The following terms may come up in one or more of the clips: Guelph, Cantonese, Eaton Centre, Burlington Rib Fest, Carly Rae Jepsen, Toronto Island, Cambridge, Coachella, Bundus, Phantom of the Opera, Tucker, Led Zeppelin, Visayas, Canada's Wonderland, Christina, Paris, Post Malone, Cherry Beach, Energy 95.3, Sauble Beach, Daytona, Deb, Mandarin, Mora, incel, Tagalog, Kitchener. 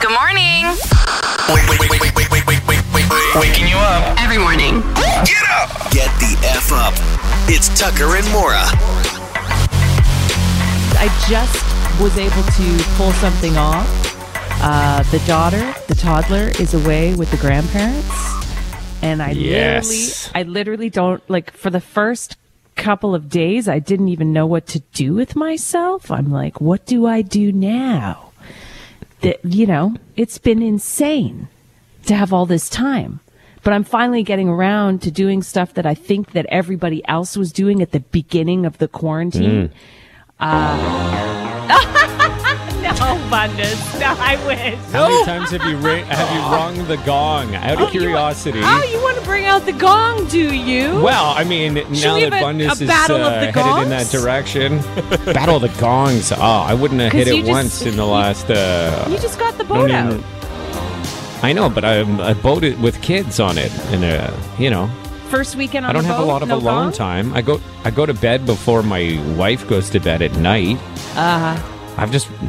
Good morning. Waking you up. Every morning. Get up. Get the F up. It's Tucker and Mora. I just was able to pull something off. The daughter, the toddler, is away with the grandparents. And I literally don't, like, for the first couple of days, I didn't even know what to do with myself. I'm like, what do I do now? That, you know, it's been insane to have all this time, but I'm finally getting around to doing stuff that I think that everybody else was doing at the beginning of the quarantine. No, Bundus. No, I wish. How many times have you rung the gong? Out of curiosity. You want to bring out the gong, do you? Well, I mean, now that Bundus is headed in that direction. Battle of the gongs. Oh, I wouldn't have hit it once in the last... you just got the boat out. I know, but I boated with kids on it. And, you know... First weekend on the boat, I don't have a lot of alone time. I go to bed before my wife goes to bed at night. Uh-huh.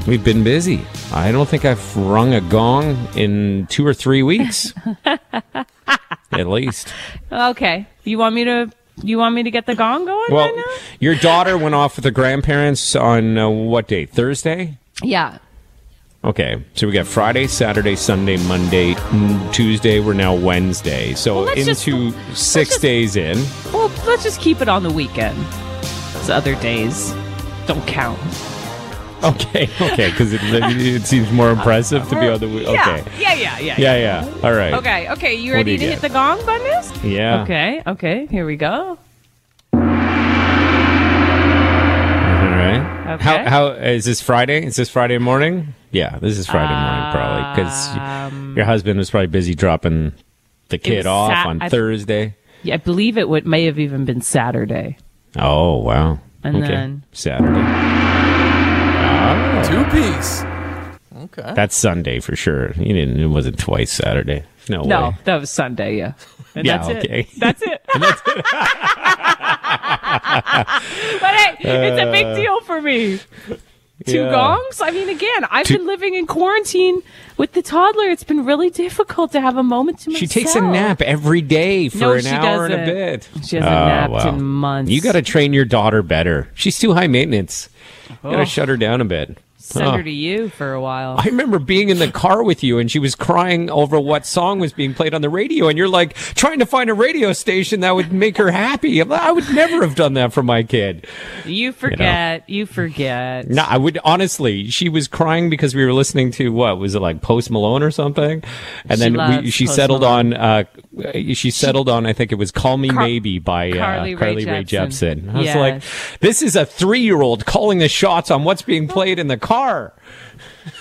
We've been busy. I don't think I've rung a gong in 2 or 3 weeks. At least. Okay. You want me to get the gong going right now? Well, your daughter went off with the grandparents on what day? Thursday? Yeah. Okay. So we got Friday, Saturday, Sunday, Monday, Tuesday. We're now Wednesday. So into 6 days in. Well, let's just keep it on the weekend. Those other days don't count. Okay, because it seems more impressive to be on the... Yeah. All right. Okay, you ready to hit the gong, Bundus? Yeah. Okay, here we go. All right. Okay. How is this Friday? Is this Friday morning? Yeah, this is Friday morning, probably, because your husband was probably busy dropping the kid off on Thursday. Yeah, I believe it may have even been Saturday. Oh, wow. And then... Saturday. Two-piece. Okay. That's Sunday for sure. It wasn't twice Saturday. No way. No, that was Sunday, yeah. And that's it. That's it. But hey, it's a big deal for me. Two gongs? I mean, again, I've been living in quarantine with the toddler. It's been really difficult to have a moment to myself. She takes a nap every day for an hour and a bit. She hasn't napped in months. You got to train your daughter better. She's too high maintenance. You got to shut her down a bit. Send her to you for a while. I remember being in the car with you and she was crying over what song was being played on the radio. And you're like trying to find a radio station that would make her happy. I would never have done that for my kid. You forget. No, I would. Honestly, she was crying because we were listening to Post Malone or something? And then she settled on, I think it was Call Me Maybe by Carly Rae Jepsen. I was like, this is a 3-year-old calling the shots on what's being played in the car.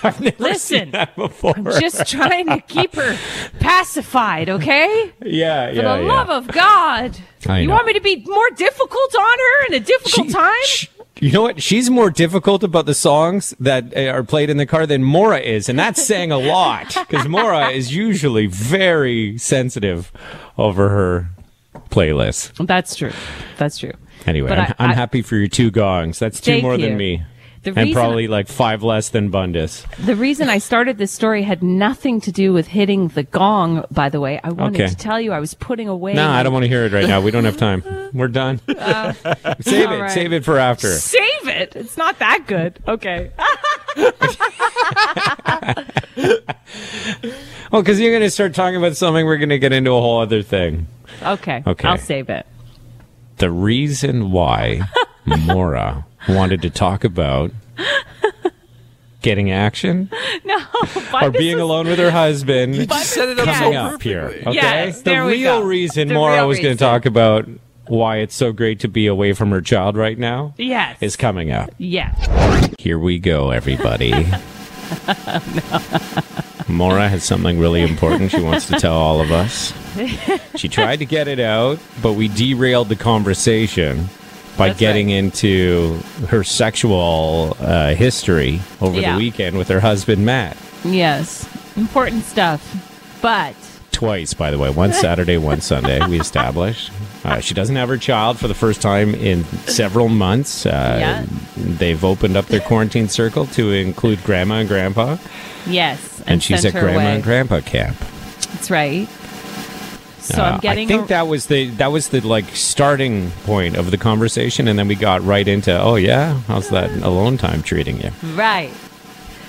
I've never seen that before. I'm just trying to keep her pacified, okay? For the love of God. You want me to be more difficult on her in a difficult time? You know what? She's more difficult about the songs that are played in the car than Mora is, and that's saying a lot, because Mora is usually very sensitive over her playlist. That's true. Anyway, I'm happy for your two gongs. That's two more than me. And probably like five less than Bundus. The reason I started this story had nothing to do with hitting the gong, by the way. I wanted to tell you I was putting away... No, I don't want to hear it right now. We don't have time. We're done. Save it. Right. Save it for after. Save it? It's not that good. Okay. Because you're going to start talking about something, we're going to get into a whole other thing. Okay. I'll save it. The reason why Mora... wanted to talk about getting action or being alone with her husband. You just set it up here. Okay? Yes, the real reason Mora was going to talk about why it's so great to be away from her child right now is coming up. Yeah. Here we go, everybody. Mora has something really important she wants to tell all of us. She tried to get it out, but we derailed the conversation. By into her sexual history over the weekend with her husband, Matt. Yes. Important stuff. But twice, by the way. One Saturday, one Sunday, we established. She doesn't have her child for the first time in several months. They've opened up their quarantine circle to include Grandma and Grandpa. Yes. And she's at Grandma and Grandpa camp. That's right. So I'm getting I think that was the like starting point of the conversation, and then we got right into, oh yeah, how's that alone time treating you? Right.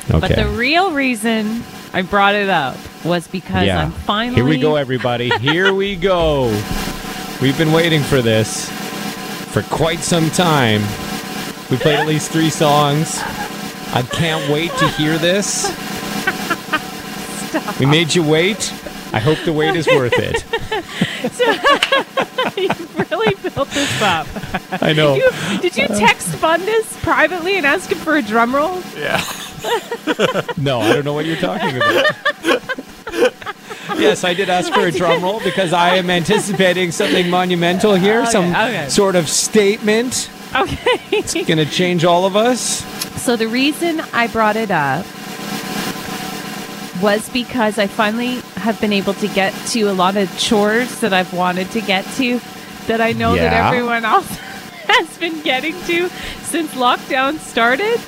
Okay. But the real reason I brought it up was because I'm finally... Here we go, everybody. Here we go. We've been waiting for this for quite some time. We played at least 3 songs. I can't wait to hear this. Stop. We made you wait. I hope the wait is worth it. So, you really built this up. I know. Did you text Bundus privately and ask him for a drum roll? Yeah. No, I don't know what you're talking about. Yes, I did ask for a drum roll because I am anticipating something monumental here, sort of statement. Okay. It's going to change all of us. So the reason I brought it up was because I finally have been able to get to a lot of chores that I've wanted to get to that I know that everyone else has been getting to since lockdown started.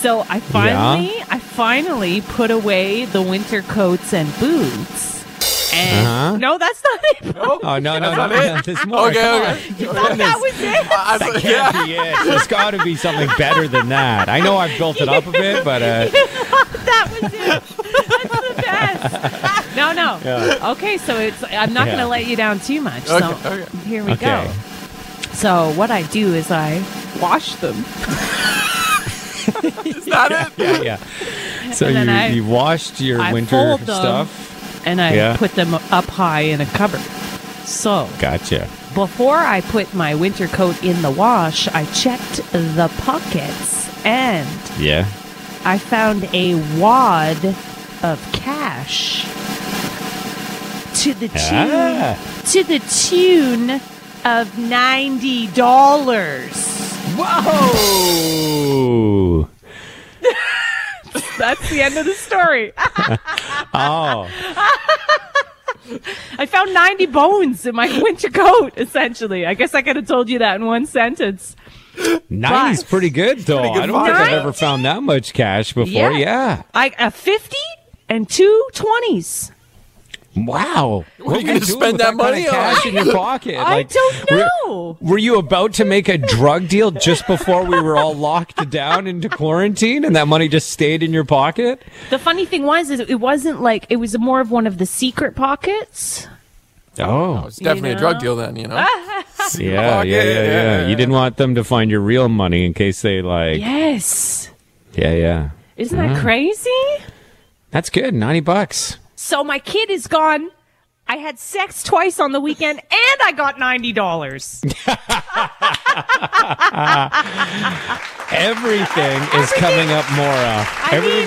So I finally put away the winter coats and boots. And no, that's not it. Oh no. There's more. Okay. You thought that was it? That can't be it. There's got to be something better than that. I know I've built it up a bit, but you thought that was it. That's the best. No. Yeah. Okay, so I'm not going to let you down too much. Okay, so here we go. So what I do is I wash them. Is that it? Yeah. So you washed your winter stuff, and I put them up high in a cupboard. So gotcha. Before I put my winter coat in the wash, I checked the pockets, and I found a wad of cash to the tune of $90. Whoa! That's the end of the story. Oh. I found 90 bones in my winter coat, essentially. I guess I could have told you that in one sentence. 90's pretty good, though. Pretty good. I don't think I've ever found that much cash before. Yeah. A 50 and 2 20s. Wow. What are you going to spend that money on? Cash in your pocket? I don't know. Were you about to make a drug deal just before we were all locked down into quarantine and that money just stayed in your pocket? The funny thing was, is it wasn't like, it was more of one of the secret pockets. Oh. No, it's definitely a drug deal then, Yeah. You didn't want them to find your real money in case they like... Yes. Yeah. Isn't that crazy? That's good. $90. So my kid is gone. I had sex twice on the weekend, and I got $90. Everything is coming up, Mora.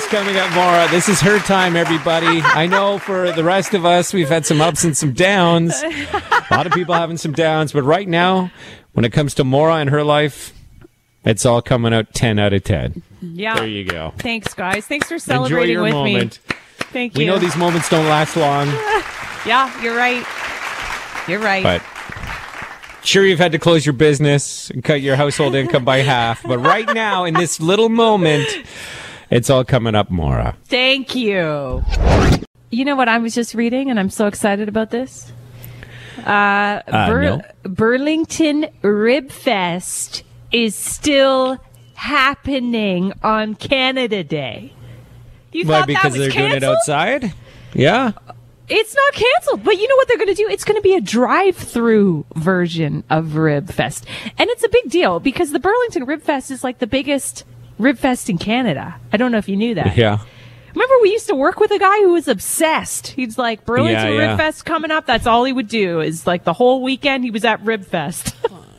Coming up, Mora. This is her time, everybody. I know for the rest of us, we've had some ups and some downs. A lot of people having some downs. But right now, when it comes to Mora and her life, it's all coming out 10 out of 10. Yeah. There you go. Thanks, guys. Thanks for celebrating with me. Thank you. We know these moments don't last long. Yeah, you're right. But sure, you've had to close your business and cut your household income by half. But right now, in this little moment, it's all coming up, Mora. Thank you. You know what I was just reading, and I'm so excited about this? Burlington Rib Fest is still happening on Canada Day. Why? Because they're canceled? Doing it outside? Yeah. It's not canceled, but you know what they're going to do? It's going to be a drive-through version of Rib Fest. And it's a big deal because the Burlington Rib Fest is like the biggest Rib Fest in Canada. I don't know if you knew that. Yeah. Remember, we used to work with a guy who was obsessed. He's like, Burlington Rib Fest coming up. That's all he would do is like the whole weekend he was at Rib Fest.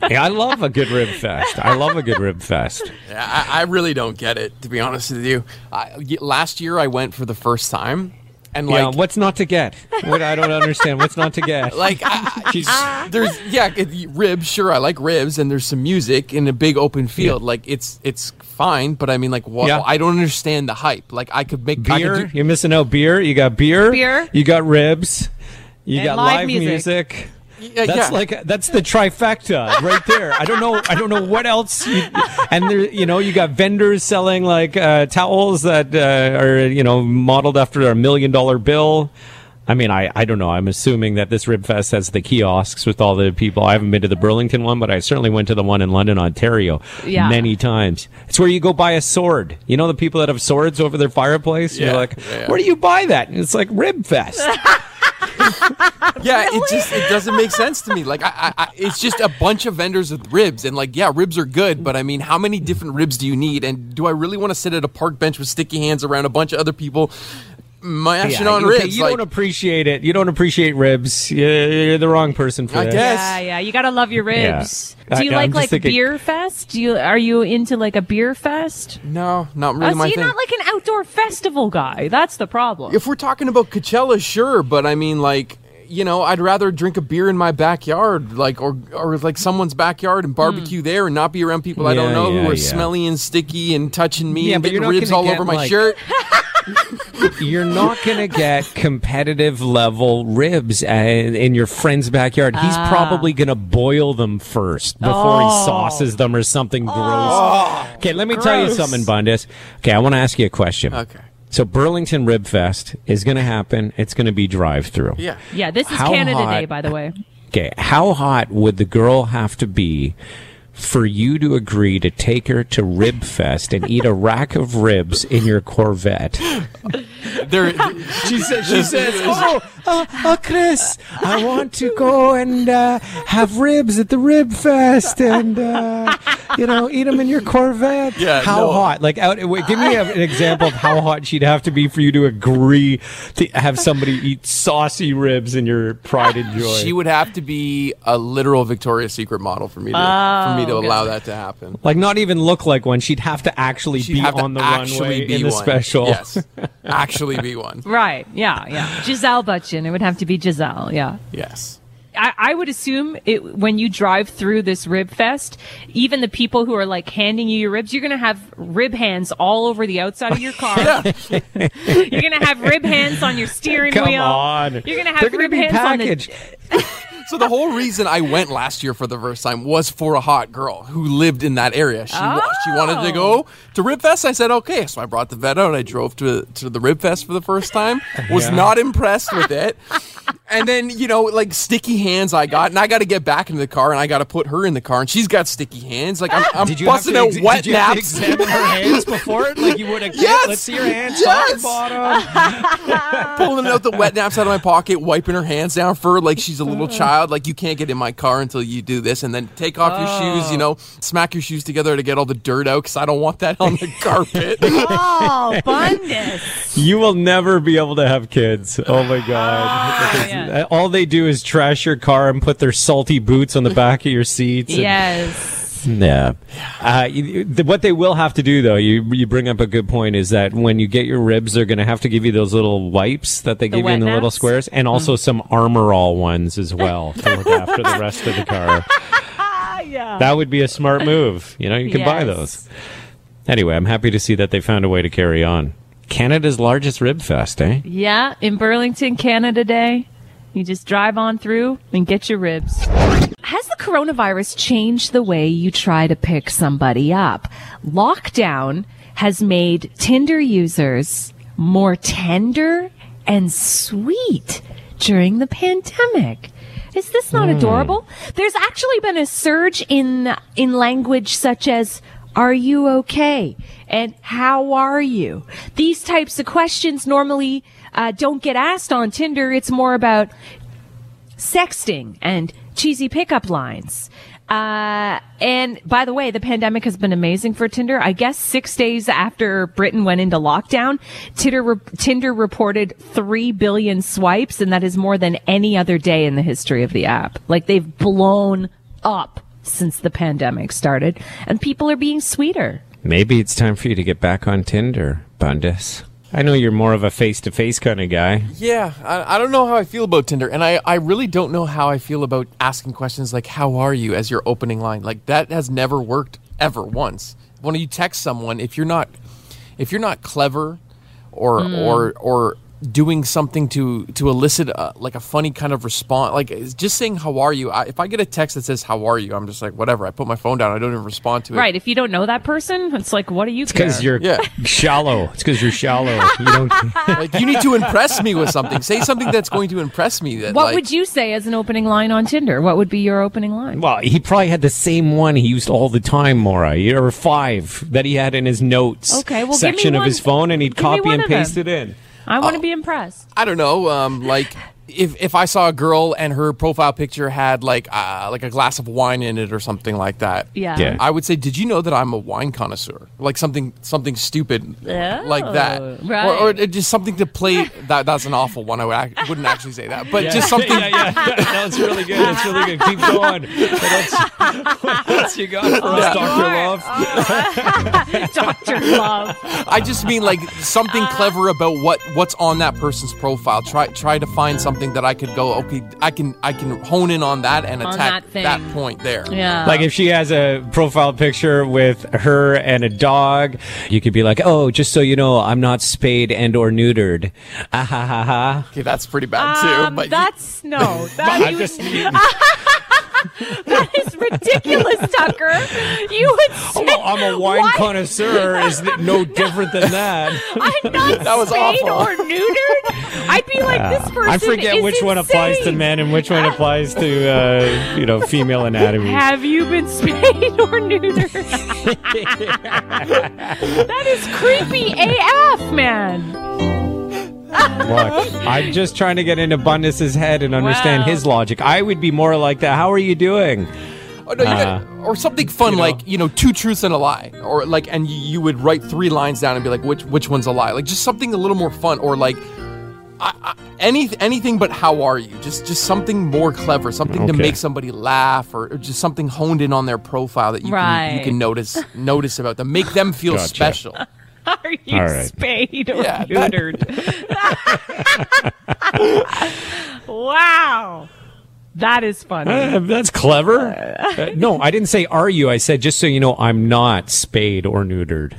Yeah, I love a good rib fest. I really don't get it, to be honest with you. Last year, I went for the first time. And like, what's not to get? What I don't understand. What's not to get? Like, ribs. Sure, I like ribs, and there's some music in a big open field. Yeah. Like, it's fine, but I mean, like, I don't understand the hype. Like, I could make beer. You're missing out. Beer. You got beer. You got ribs. You got live music. That's like that's the trifecta right there. I don't know what else. You got vendors selling like towels that are modeled after $1 million bill. I mean, I don't know. I'm assuming that this Rib Fest has the kiosks with all the people. I haven't been to the Burlington one, but I certainly went to the one in London, Ontario, many times. It's where you go buy a sword. You know the people that have swords over their fireplace? Yeah. You're like, where do you buy that? And it's like Rib Fest. Really? It doesn't make sense to me. Like, it's just a bunch of vendors with ribs, and ribs are good, but I mean, how many different ribs do you need? And do I really want to sit at a park bench with sticky hands around a bunch of other people? You don't appreciate it. You don't appreciate ribs. You're the wrong person for that. I guess. Yeah. You gotta love your ribs. Yeah. Do you like beer fest? Are you into like a beer fest? No, not really. My thing. You're not like an outdoor festival guy. That's the problem. If we're talking about Coachella, sure, but I mean, like, I'd rather drink a beer in my backyard, like or like someone's backyard and barbecue there, and not be around people I don't know who are smelly and sticky and touching me and getting ribs all over my shirt. You're not going to get competitive level ribs in your friend's backyard. He's probably going to boil them first before he sauces them or something gross. Okay, let me tell you something, Bundus. Okay, I want to ask you a question. Okay. So Burlington Rib Fest is going to happen. It's going to be drive-through. Yeah. Yeah, this is Canada Day, by the way. Okay, how hot would the girl have to be for you to agree to take her to Rib Fest and eat a rack of ribs in your Corvette? She says, Chris, I want to go and have ribs at the Rib Fest and, eat them in your Corvette. Yeah, hot? Like, give me an example of how hot she'd have to be for you to agree to have somebody eat saucy ribs in your pride and joy. She would have to be a literal Victoria's Secret model for me to allow that to happen. Like, not even look like one. She'd have to actually be on the runway in the special. Yes. Actually be one. Right. Yeah. Giselle Bündchen. It would have to be Giselle. Yeah. Yes. I would assume when you drive through this Rib Fest, even the people who are like handing you your ribs, you're going to have rib hands all over the outside of your car. You're going to have rib hands on your steering wheel. Come on. You're going to have rib hands packaged. On the... So the whole reason I went last year for the first time was for a hot girl who lived in that area. She wanted to go to Rib Fest. I said, okay. So I brought the vet out. I drove to the Rib Fest for the first time. Was not impressed with it. And then, like sticky hands I got. And I got to get back into the car and I got to put her in the car. And she's got sticky hands. Like, I'm busting out wet naps. Did you have to examine her hands before it? Like you would have let's see your hands. Yes. Bottom. Pulling out the wet naps out of my pocket, wiping her hands down for her like she's a little child. Like, you can't get in my car until you do this, and then take off your shoes, smack your shoes together to get all the dirt out, because I don't want that on the carpet. Oh, Bundus. You will never be able to have kids. Oh, my God. All they do is trash your car and put their salty boots on the back of your seats. Yes. Yeah. What they will have to do, though, you bring up a good point, is that when you get your ribs, they're going to have to give you those little wipes that they give you in the little squares, and also some Armor-All ones as well to look after the rest of the car. Yeah. That would be a smart move. You can buy those. Anyway, I'm happy to see that they found a way to carry on. Canada's largest rib fest, eh? Yeah, in Burlington, Canada Day. You just drive on through and get your ribs. Has the coronavirus changed the way you try to pick somebody up? Lockdown has made Tinder users more tender and sweet during the pandemic. Is this not adorable? There's actually been a surge in language such as, "Are you okay?" and "How are you?" These types of questions normally don't get asked on Tinder. It's more about sexting and cheesy pickup lines. And by the way, the pandemic has been amazing for Tinder. I guess 6 days after Britain went into lockdown, Tinder reported 3 billion swipes, and that is more than any other day in the history of the app. Like, they've blown up since the pandemic started, and people are being sweeter. Maybe it's time for you to get back on Tinder, Bundus. I know you're more of a face-to-face kind of guy. Yeah, I don't know how I feel about Tinder, and I really don't know how I feel about asking questions like, "How are you?" as your opening line. Like, that has never worked ever once. When you text someone, if you're not clever or doing something to elicit like a funny kind of response, like just saying how are you. If I get a text that says how are you, I'm just like whatever, I put my phone down, I don't even respond to it. Right, if you don't know that person, it's like what do you care? Because you're shallow. It's because you're shallow. You don't like, you need to impress me with something. Say something that's going to impress me. That, what would you say as an opening line on Tinder? What would be your opening line? Well, he probably had the same one he used all the time, Mora. Or five that he had in his notes section of his phone, and he'd copy and paste it in. I want to be impressed. I don't know. Like if I saw a girl and her profile picture had like a glass of wine in it or something like that. Yeah. I would say, did you know that I'm a wine connoisseur? Like something stupid like that, right. or just something to play. That's an awful one. I wouldn't actually say that, but just something. That's really good. That's really good. Keep going. That's you got for us, Dr. Love. Dr. Love. I just mean like something clever about what's on that person's profile. Try to find something that I could go, okay, I can hone in on that and attack that point there. Yeah. Like if she has a profile picture with her and a dog, you could be like, oh, just so you know, I'm not spayed and or neutered. Ah ha ha ha. Okay, that's pretty bad too. But that's no. That is ridiculous, Tucker. You would say, oh, I'm a wine connoisseur is no different than that. I'm not spayed or neutered. I'd be like, this person I forget is which insane. One applies to men and which one applies to female anatomy. Have you been spayed or neutered? That is creepy AF, man. Look, I'm just trying to get into Bundus' head and understand his logic. I would be more like that. How are you doing? Oh, no, or something fun two truths and a lie, or like, and you would write three lines down and be like, which one's a lie? Like just something a little more fun, or like anything but how are you? Just something more clever, something to make somebody laugh, or just something honed in on their profile that you can notice about them, make them feel special. Are you spayed or neutered? Wow. That is funny. That's clever. No, I didn't say are you. I said, just so you know, I'm not spayed or neutered.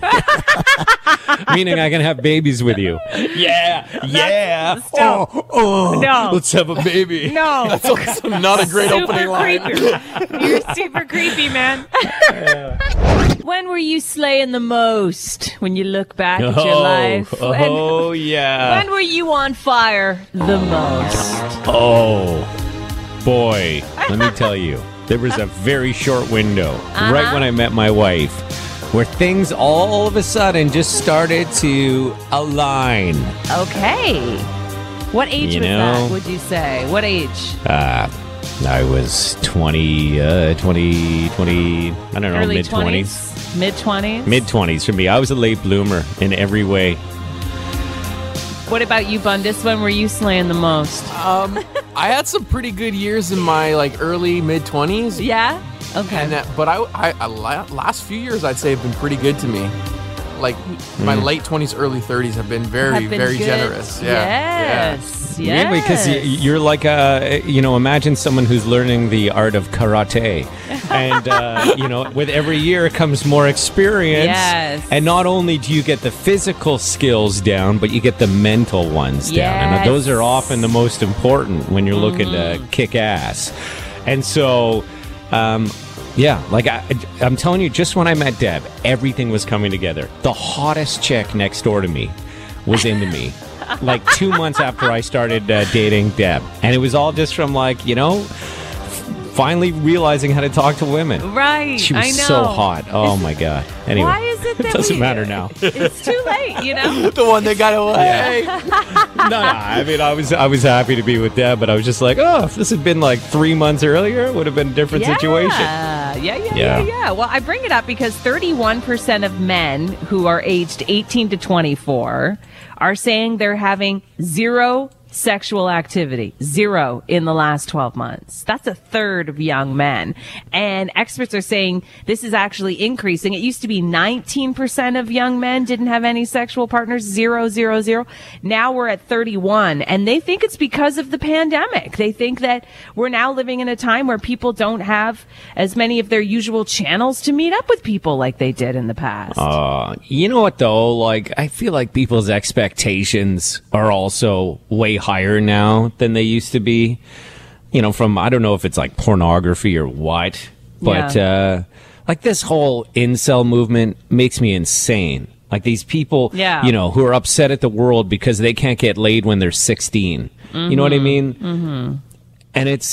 Meaning I can have babies with you. Yeah. Oh, no. Let's have a baby. No. That's also not a great opening line. You're super creepy, man. When were you slaying the most when you look back at your life? Oh, yeah. When were you on fire the most? Oh. Boy, let me tell you, there was a very short window right when I met my wife where things all of a sudden just started to align. Okay. What age was that, would you say? What age? I was 20, I don't know, mid-20s. Mid-20s? Mid-20s for me. I was a late bloomer in every way. What about you, Bundus? When were you slaying the most? I had some pretty good years in my early mid-20s. Yeah? Okay. But I last few years, I'd say, have been pretty good to me. Like, my late 20s, early 30s have been very good. Generous. Yeah. Yes. Maybe because you're like, imagine someone who's learning the art of karate. And, with every year comes more experience. Yes. And not only do you get the physical skills down, but you get the mental ones down. And those are often the most important when you're looking to kick ass. And so... I'm telling you, just when I met Deb, everything was coming together. The hottest chick next door to me was into me, 2 months after I started dating Deb. And it was all just from finally realizing how to talk to women. Right, she was so hot. Oh, my God. Anyway, why is it that it doesn't matter now. It's too late, The one that got away. No, I mean, I was happy to be with Deb, but I was just like, oh, if this had been 3 months earlier, it would have been a different situation. Yeah. Well, I bring it up because 31% of men who are aged 18 to 24 are saying they're having zero sexual activity. Zero in the last 12 months. That's a third of young men. And experts are saying this is actually increasing. It used to be 19% of young men didn't have any sexual partners. Zero, zero, zero. Now we're at 31. And they think it's because of the pandemic. They think that we're now living in a time where people don't have as many of their usual channels to meet up with people like they did in the past. You know what, though? Like, I feel like people's expectations are also way higher now than they used to be. You know, from, I don't know if it's like pornography or what, but like this whole incel movement makes me insane. Like these people, you know, who are upset at the world because they can't get laid when they're 16. Mm-hmm. You know what I mean? Mm-hmm. And it's,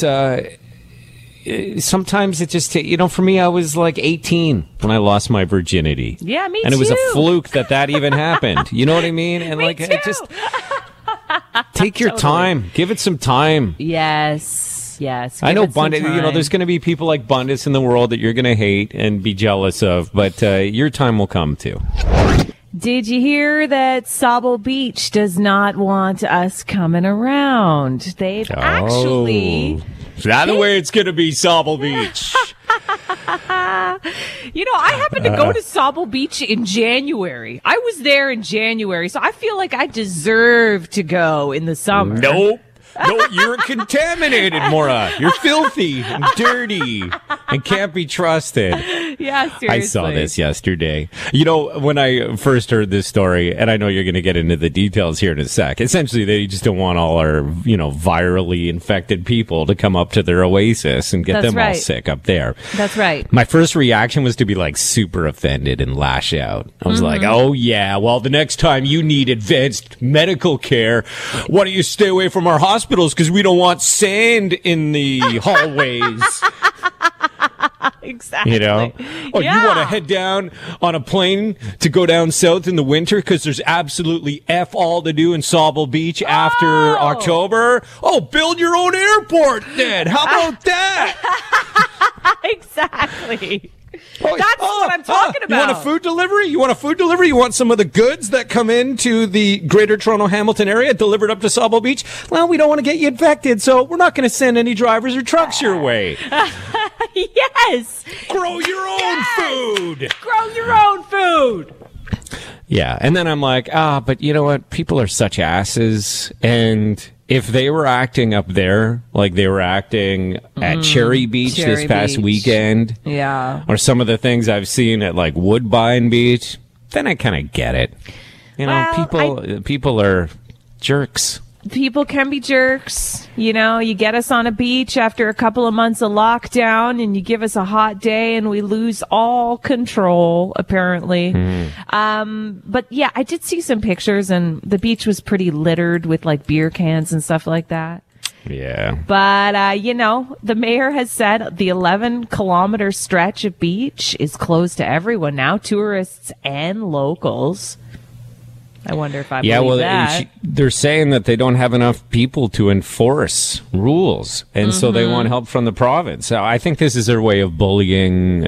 sometimes it just, you know, for me, I was like 18 when I lost my virginity. Yeah, me too. And it was a fluke that that even happened. You know what I mean? And me like, too. It just take your time, give it some time. Yes, yes. I know Bundus. You know, there's going to be people like Bundus in the world that you're going to hate and be jealous of, but your time will come too. Did you hear that Sauble Beach does not want us coming around? They've actually. Is that the way it's going to be, Sauble Beach? You know, I happened to go to Sauble Beach in January. I was there in January, so I feel like I deserve to go in the summer. Nope. No, you're contaminated, Mora. You're filthy and dirty and can't be trusted. Yeah, seriously. I saw this yesterday. You know, when I first heard this story, and I know you're going to get into the details here in a sec, essentially they just don't want all our, you know, virally infected people to come up to their oasis and get all sick up there. That's right. My first reaction was to be like super offended and lash out. I was like, oh yeah, well the next time you need advanced medical care, why don't you stay away from our hospital? Because we don't want sand in the hallways. Exactly. You know? Or you want to head down on a plane to go down south in the winter because there's absolutely F all to do in Sauble Beach after October? Oh, build your own airport then. How about that? Exactly. Oh, that's what I'm talking about. You want a food delivery? You want a food delivery? You want some of the goods that come into the Greater Toronto-Hamilton area delivered up to Sauble Beach? Well, we don't want to get you infected, so we're not going to send any drivers or trucks your way. Yes. Grow your own food. Grow your own food. Yeah, and then I'm like, but you know what? People are such asses, and if they were acting up there like they were acting at Cherry Beach this past weekend, or some of the things I've seen at like Woodbine Beach, then I kind of get it. You know, people are jerks. People can be jerks. You know, you get us on a beach after a couple of months of lockdown and you give us a hot day and we lose all control, apparently. But yeah, I did see some pictures and the beach was pretty littered with like beer cans and stuff like that. Yeah. But, you know, the mayor has said the 11-kilometer stretch of beach is closed to everyone now, tourists and locals. I wonder if I believe that. They're saying that they don't have enough people to enforce rules, and so they want help from the province. So I think this is their way of bullying,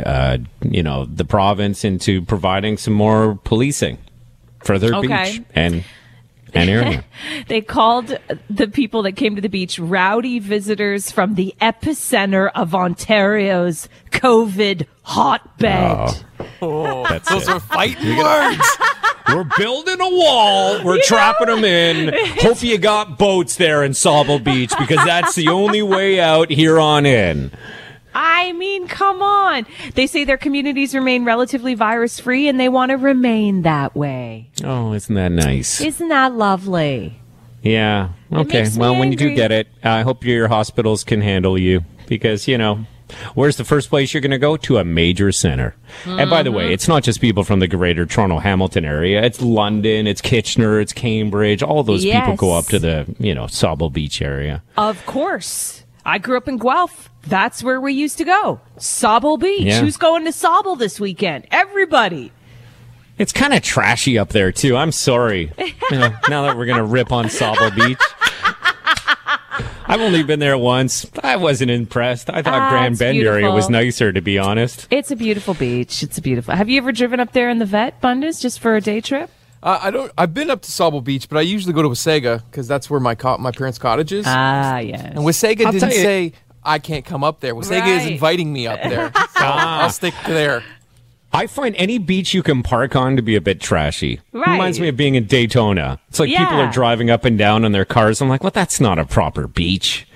you know, the province into providing some more policing for their beach and area. They called the people that came to the beach rowdy visitors from the epicenter of Ontario's COVID hotbed. Those were fighting words. We're building a wall. We're trapping them in. Hope you got boats there in Sauble Beach because that's the only way out here on in. I mean, come on. They say their communities remain relatively virus-free and they want to remain that way. Oh, isn't that nice? Isn't that lovely? Yeah. Okay. Well, when you do get it, I hope your hospitals can handle you because, you know, where's the first place you're going to go? To a major center. And by the way, it's not just people from the Greater Toronto-Hamilton area. It's London, it's Kitchener, it's Cambridge. All those people go up to the, you know, Sauble Beach area. Of course. I grew up in Guelph. That's where we used to go. Sauble Beach. Yeah. Who's going to Sauble this weekend? Everybody. It's kind of trashy up there, too. I'm sorry. You know, now that we're going to rip on Sauble Beach. I've only been there once. I wasn't impressed. I thought Grand Bend area was nicer, to be honest. It's a beautiful beach. It's a beautiful. Have you ever driven up there in the Vet, Bundus, just for a day trip? I don't. I've been up to Sauble Beach, but I usually go to Wasaga because that's where my parents' cottage is. Ah, yes. And Wasaga didn't say I can't come up there. Wasaga is inviting me up there. So I'll stick to there. I find any beach you can park on to be a bit trashy. Right. Reminds me of being in Daytona. It's like people are driving up and down on their cars. I'm like, well, that's not a proper beach.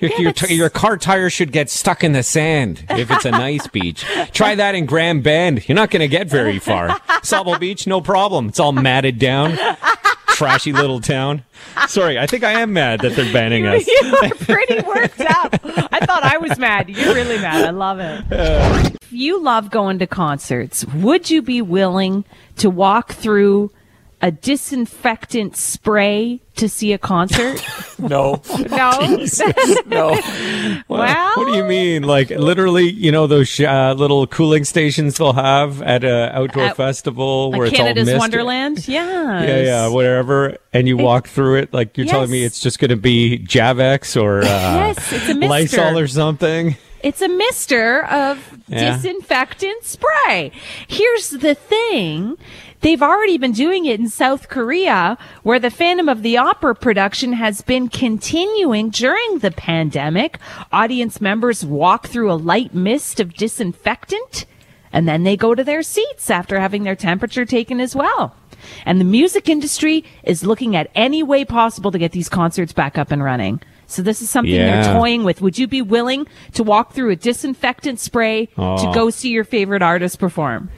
Your car tire should get stuck in the sand if it's a nice beach. Try that in Grand Bend. You're not going to get very far. Sauble Beach, no problem. It's all matted down. Trashy little town. Sorry, I think I am mad that they're banning us. You were pretty worked up. I thought I was mad. You're really mad. I love it. If you love going to concerts, would you be willing to walk through a disinfectant spray to see a concert? No. No? Jesus, no. Well, what do you mean? Like, literally, you know, those little cooling stations they'll have at an outdoor festival where it's all mist. Canada's Wonderland? Yeah. Yeah, yeah, whatever. And you walk through it, like you're telling me it's just going to be Javex or it's a mister. Lysol or something. It's a mister of disinfectant spray. Here's the thing. They've already been doing it in South Korea, where the Phantom of the Opera production has been continuing during the pandemic. Audience members walk through a light mist of disinfectant, and then they go to their seats after having their temperature taken as well. And the music industry is looking at any way possible to get these concerts back up and running. So this is something they're toying with. Would you be willing to walk through a disinfectant spray to go see your favorite artist perform?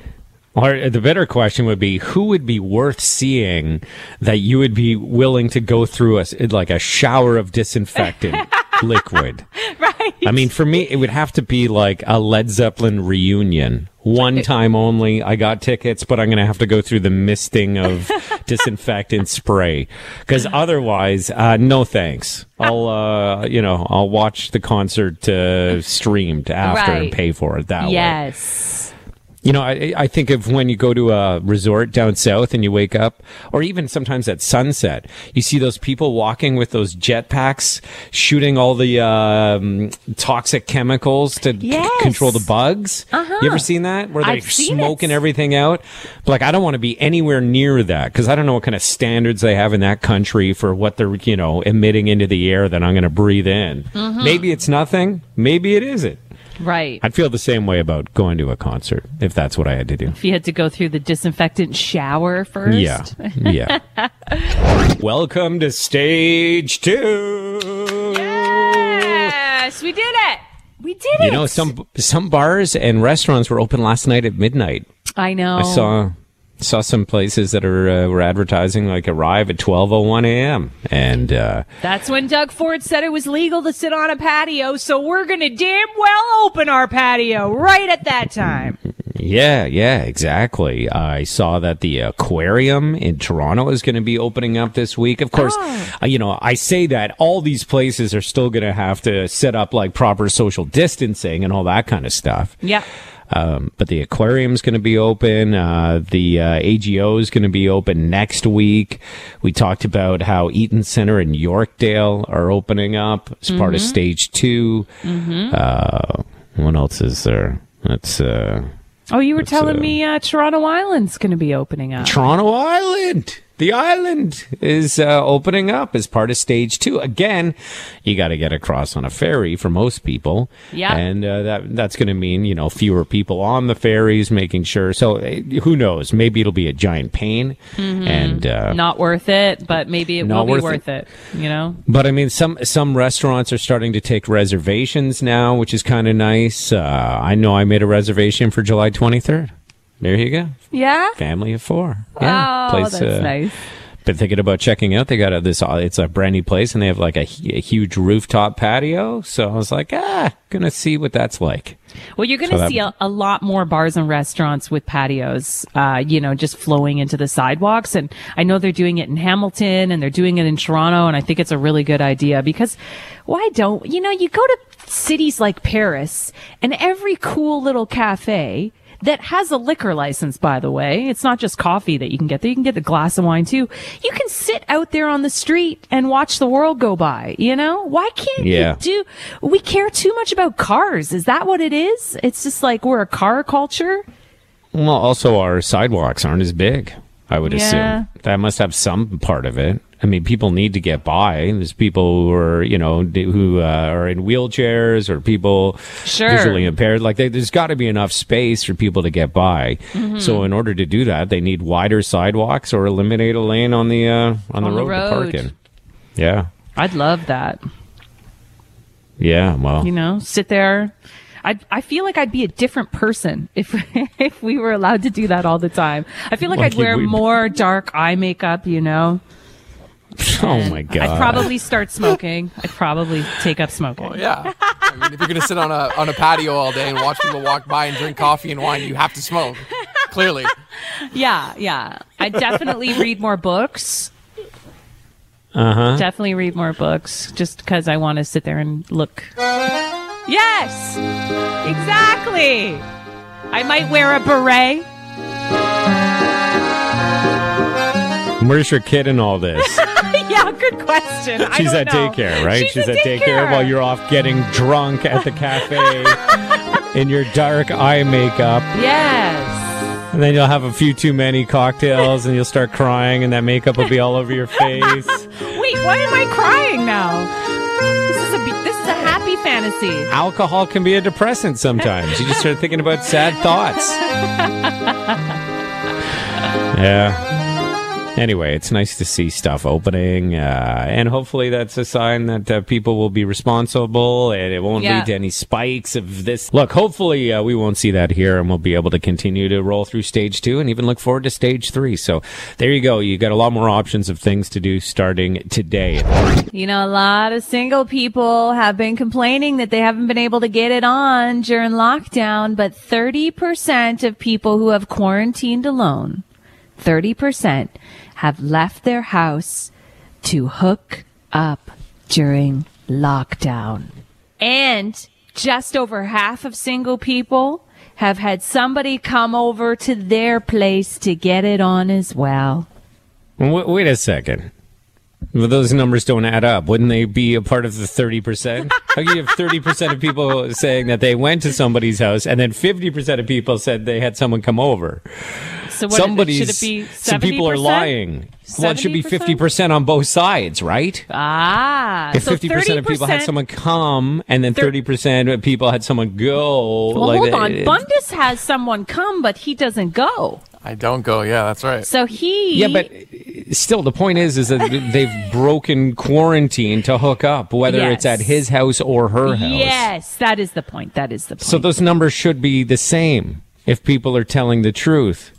Or the better question would be, who would be worth seeing that you would be willing to go through a shower of disinfectant liquid? Right. I mean, for me, it would have to be like a Led Zeppelin reunion. One time only. I got tickets, but I'm going to have to go through the misting of disinfectant spray. Because otherwise, no thanks. I'll watch the concert streamed after and pay for it that way. Yes. You know, I think of when you go to a resort down south and you wake up, or even sometimes at sunset, you see those people walking with those jetpacks, shooting all the toxic chemicals to control the bugs. Uh-huh. You ever seen that? Where they're smoking everything out? But like, I don't want to be anywhere near that, because I don't know what kind of standards they have in that country for what they're, you know, emitting into the air that I'm going to breathe in. Mm-hmm. Maybe it's nothing. Maybe it isn't. Right. I'd feel the same way about going to a concert if that's what I had to do. If you had to go through the disinfectant shower first? Yeah. Yeah. Welcome to stage 2. Yes, we did it. We did it. You know, some bars and restaurants were open last night at midnight. I know. I saw some places that were advertising like arrive at 12:01 a.m. and that's when Doug Ford said it was legal to sit on a patio, so we're gonna damn well open our patio right at that time. Yeah, exactly. I saw that the aquarium in Toronto is going to be opening up this week. Of course, you know, I say that all these places are still going to have to set up like proper social distancing and all that kind of stuff. Yeah. But the aquarium's going to be open. The AGO is going to be open next week. We talked about how Eaton Centre and Yorkdale are opening up as part of stage 2. Mm-hmm. What else is there? That's... you were telling me Toronto Island's going to be opening up. Toronto Island! The island is opening up as part of stage 2. Again, you got to get across on a ferry for most people. Yeah. And that's going to mean, you know, fewer people on the ferries, making sure. So who knows? Maybe it'll be a giant pain. Mm-hmm. And not worth it, but maybe it will be worth it, you know? But I mean, some restaurants are starting to take reservations now, which is kind of nice. I know I made a reservation for July 23rd. There you go. Yeah? Family of 4. Yeah. Oh, that's nice. Been thinking about checking out. They got it's a brand new place, and they have like a huge rooftop patio. So I was like, going to see what that's like. Well, you're going to see a lot more bars and restaurants with patios, you know, just flowing into the sidewalks. And I know they're doing it in Hamilton, and they're doing it in Toronto. And I think it's a really good idea, because why don't, you know, you go to cities like Paris and every cool little cafe that has a liquor license, by the way. It's not just coffee that you can get there. You can get the glass of wine, too. You can sit out there on the street and watch the world go by, you know? Why can't you do... We care too much about cars. Is that what it is? It's just like we're a car culture? Well, also our sidewalks aren't as big. I would assume. That must have some part of it. I mean, people need to get by. There's people who are, you know, who are in wheelchairs or people visually impaired. Like, there's got to be enough space for people to get by. Mm-hmm. So in order to do that, they need wider sidewalks or eliminate a lane on the road to park in. Yeah. I'd love that. Yeah, well. You know, sit there. I feel like I'd be a different person if we were allowed to do that all the time. I feel like I'd wear more dark eye makeup, you know. Oh, my God. I'd probably start smoking. I'd probably take up smoking. Well, yeah. I mean, if you're going to sit on a patio all day and watch people walk by and drink coffee and wine, you have to smoke, clearly. Yeah. I'd definitely read more books. Uh-huh. Definitely read more books just because I want to sit there and look. Yes, exactly. I might wear a beret. Where's your kid in all this? Yeah, good question. She's I don't know. Daycare, right? She's at daycare while you're off getting drunk at the cafe in your dark eye makeup. Yes. And then you'll have a few too many cocktails and you'll start crying and that makeup will be all over your face. Wait, why am I crying now? This is a happy fantasy. Alcohol can be a depressant sometimes. You just start thinking about sad thoughts. Yeah. Anyway, it's nice to see stuff opening. And hopefully that's a sign that people will be responsible and it won't lead to any spikes of this. Look, hopefully we won't see that here and we'll be able to continue to roll through stage 2 and even look forward to stage 3. So there you go. You got a lot more options of things to do starting today. You know, a lot of single people have been complaining that they haven't been able to get it on during lockdown, but 30% of people who have quarantined alone, 30% have left their house to hook up during lockdown. And just over half of single people have had somebody come over to their place to get it on as well. Wait a second. Well, those numbers don't add up. Wouldn't they be a part of the 30%? How can you have 30% of people saying that they went to somebody's house and then 50% of people said they had someone come over? So what should it be 70%? Some people are lying. 70%? Well, it should be 50% on both sides, right? Ah. If so 50% of people had someone come and then 30% of people had someone go. Well, like hold on. Bundus has someone come, but he doesn't go. I don't go. Yeah, that's right. So he... Yeah, but still, the point is that they've broken quarantine to hook up, whether it's at his house or her house. Yes, that is the point. So those numbers should be the same if people are telling the truth.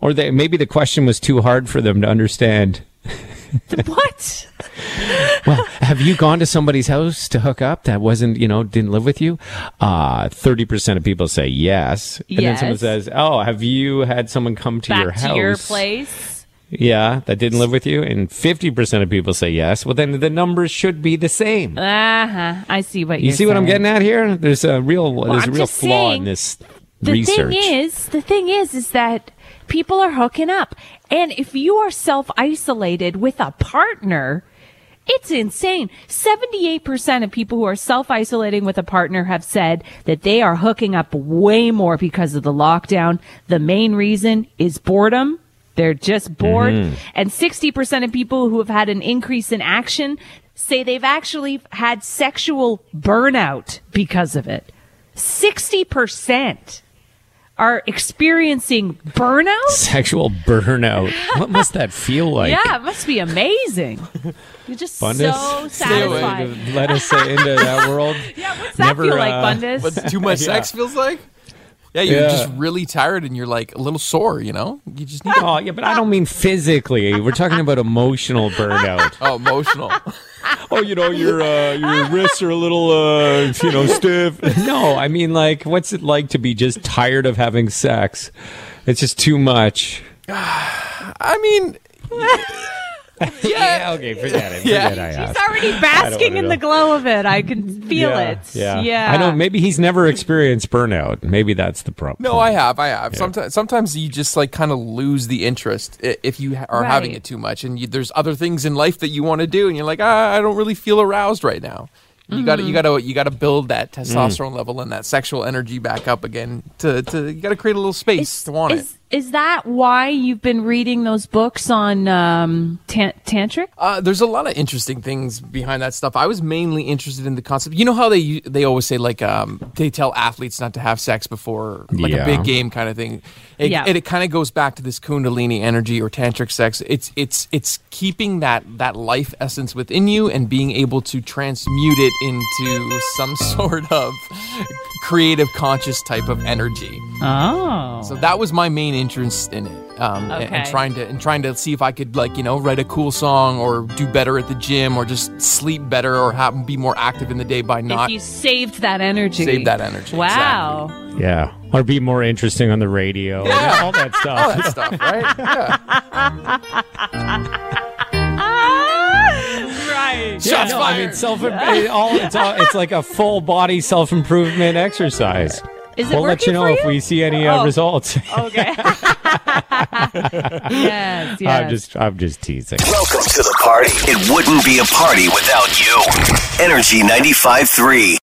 Or maybe the question was too hard for them to understand. What? Well, have you gone to somebody's house to hook up that didn't live with you? 30% of people say yes. And then someone says, oh, have you had someone come to your house? Back to your place? Yeah, that didn't live with you? And 50% of people say yes. Well, then the numbers should be the same. Uh-huh. I see what you're saying. You see what I'm getting at here? There's a real flaw in this research. The thing is that people are hooking up. And if you are self-isolated with a partner, it's insane. 78% of people who are self-isolating with a partner have said that they are hooking up way more because of the lockdown. The main reason is boredom. They're just bored. Mm-hmm. And 60% of people who have had an increase in action say they've actually had sexual burnout because of it. 60%. Are experiencing burnout? Sexual burnout. What must that feel like? Yeah, it must be amazing. You're just Bundus? So satisfied. Let us into that world. Yeah, what's that feel like, Bundus? What too much sex feels like? Yeah, you're just really tired and you're like a little sore, you know? You just need to... Oh, yeah, but I don't mean physically. We're talking about emotional burnout. Oh, emotional. Oh, you know, your wrists are a little, stiff. No, I mean, like, what's it like to be just tired of having sex? It's just too much. I mean... Yeah, okay, forget it. She's already basking in the glow of it. I can feel it. Yeah. I know, maybe he's never experienced burnout. Maybe that's the problem. No, I have. Yeah. Sometimes you just, like, kind of lose the interest if you are having it too much. And there's other things in life that you want to do, and you're like, I don't really feel aroused right now. You gotta build that testosterone level and that sexual energy back up again. You gotta create a little space to want it. Is that why you've been reading those books on tantric? There's a lot of interesting things behind that stuff. I was mainly interested in the concept. You know how they always say, like, they tell athletes not to have sex before like a big game kind of thing. It kind of goes back to this Kundalini energy or tantric sex. It's keeping that life essence within you and being able to transmute it into some sort of creative, conscious type of energy. Oh, so that was my main interest in it, and trying to see if I could, like, you know, write a cool song or do better at the gym or just sleep better or be more active in the day by not. If you saved that energy. Wow. Exactly. Yeah. Or be more interesting on the radio. Yeah. All that stuff. All that stuff, right? Yeah. Right. Shots fired. I mean, it's like a full body self-improvement exercise. We'll let you know if we see any results. Okay. Yes. I'm just teasing. Welcome to the party. It wouldn't be a party without you. Energy 95.3.